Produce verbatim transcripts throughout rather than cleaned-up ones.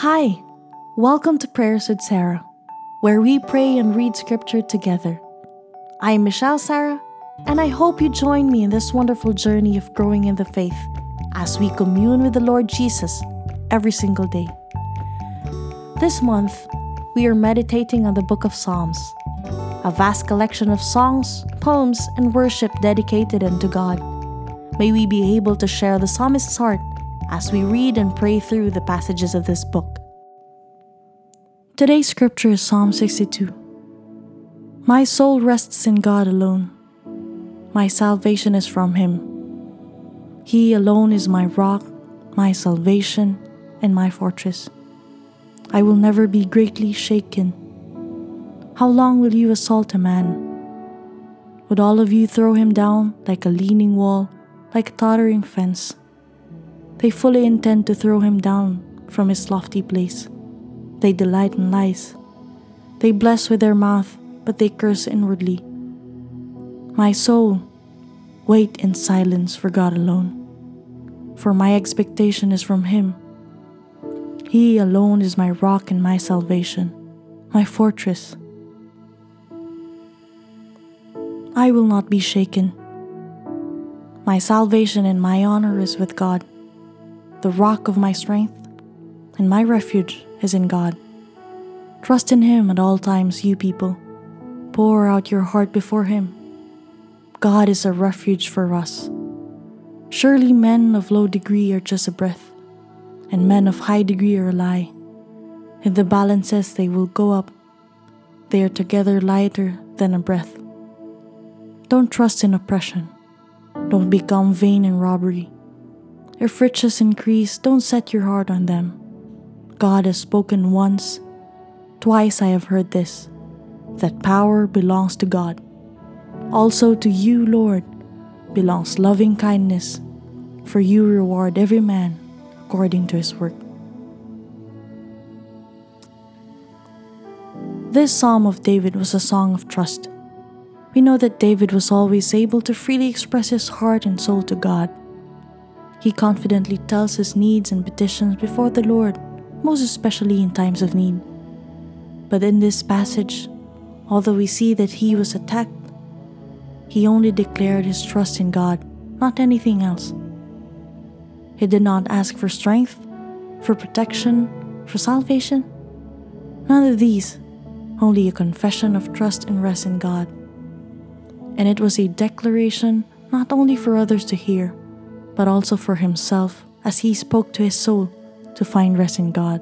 Hi, welcome to Prayers with Sarah, where we pray and read scripture together. I am Michelle Sarah, and I hope you join me in this wonderful journey of growing in the faith as we commune with the Lord Jesus every single day. This month, we are meditating on the book of Psalms, a vast collection of songs, poems, and worship dedicated unto God. May we be able to share the psalmist's heart as we read and pray through the passages of this book. Today's scripture is Psalm sixty-two. My soul rests in God alone. My salvation is from Him. He alone is my rock, my salvation, and my fortress. I will never be greatly shaken. How long will you assault a man? Would all of you throw him down like a leaning wall, like a tottering fence? They fully intend to throw him down from his lofty place. They delight in lies. They bless with their mouth, but they curse inwardly. My soul, wait in silence for God alone, for my expectation is from Him. He alone is my rock and my salvation, my fortress. I will not be shaken. My salvation and my honor is with God. The rock of my strength and my refuge is in God. Trust in Him at all times, you people. Pour out your heart before Him. God is a refuge for us. Surely men of low degree are just a breath, and men of high degree are a lie. In the balances they will go up. They are together lighter than a breath. Don't trust in oppression. Don't become vain in robbery. If riches increase, don't set your heart on them. God has spoken once, twice I have heard this, that power belongs to God. Also to you, Lord, belongs loving kindness, for you reward every man according to his work. This Psalm of David was a song of trust. We know that David was always able to freely express his heart and soul to God. He confidently tells his needs and petitions before the Lord, most especially in times of need. But in this passage, although we see that he was attacked, he only declared his trust in God, not anything else. He did not ask for strength, for protection, for salvation. None of these, only a confession of trust and rest in God. And it was a declaration not only for others to hear, but also for himself as he spoke to his soul to find rest in God.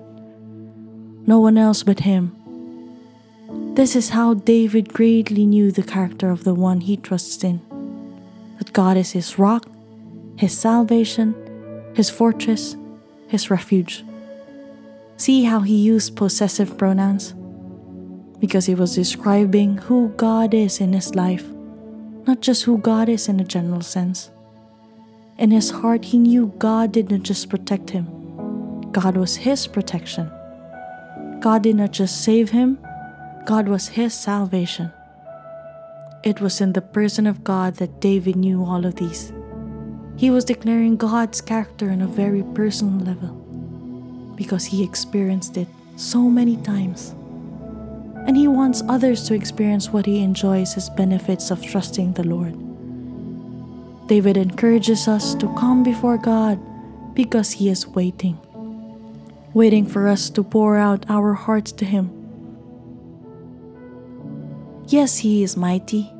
No one else but him. This is how David greatly knew the character of the one he trusts in, that God is his rock, his salvation, his fortress, his refuge. See how he used possessive pronouns? Because he was describing who God is in his life, not just who God is in a general sense. In his heart, he knew God did not just protect him. God was his protection. God did not just save him. God was his salvation. It was in the person of God that David knew all of these. He was declaring God's character on a very personal level because he experienced it so many times. And he wants others to experience what he enjoys as benefits of trusting the Lord. David encourages us to come before God because He is waiting, waiting for us to pour out our hearts to Him. Yes, He is mighty.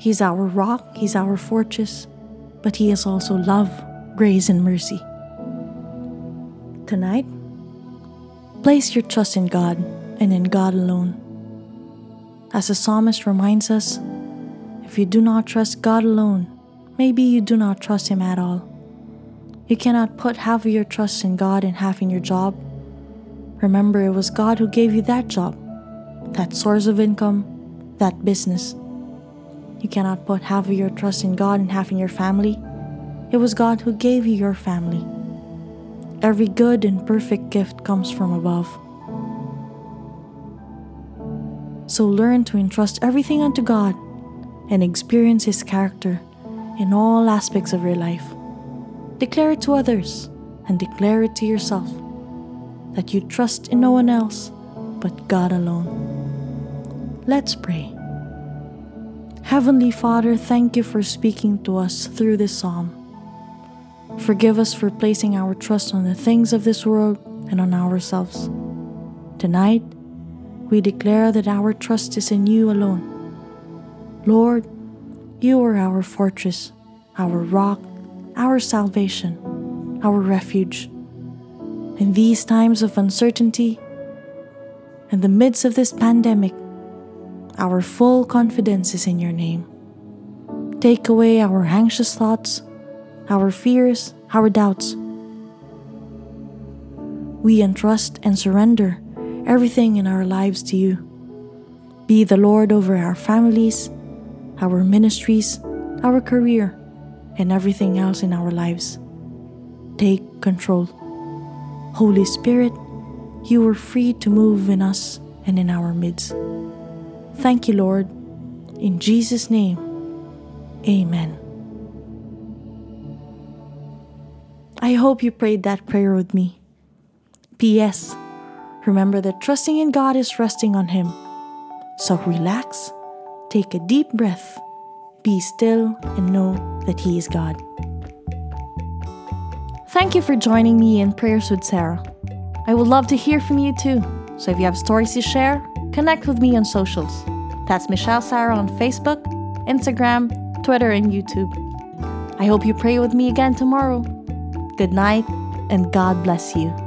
He's our rock, He's our fortress, but He is also love, grace, and mercy. Tonight, place your trust in God and in God alone. As the psalmist reminds us, if you do not trust God alone, maybe you do not trust Him at all. You cannot put half of your trust in God and half in your job. Remember, it was God who gave you that job, that source of income, that business. You cannot put half of your trust in God and half in your family. It was God who gave you your family. Every good and perfect gift comes from above. So learn to entrust everything unto God and experience His character in all aspects of your life. Declare it to others and declare it to yourself. that you trust in no one else but God alone. Let's pray. Heavenly Father, thank you for speaking to us through this psalm. Forgive us for placing our trust on the things of this world and on ourselves. Tonight, we declare that our trust is in you alone. Lord, you are our fortress, our rock, our salvation, our refuge. In these times of uncertainty, in the midst of this pandemic, our full confidence is in your name. Take away our anxious thoughts, our fears, our doubts. We entrust and surrender everything in our lives to you. Be the Lord over our families, our ministries, our career, and everything else in our lives. Take control. Holy Spirit, you are free to move in us and in our midst. Thank you, Lord. In Jesus' name, amen. I hope you prayed that prayer with me. P S Remember that trusting in God is resting on Him. So relax, take a deep breath, be still, and know that He is God. Thank you for joining me in Prayers with Sarah. I would love to hear from you too. So if you have stories to share, connect with me on socials. That's Michelle Sarah on Facebook, Instagram, Twitter, and YouTube. I hope you pray with me again tomorrow. Good night, and God bless you.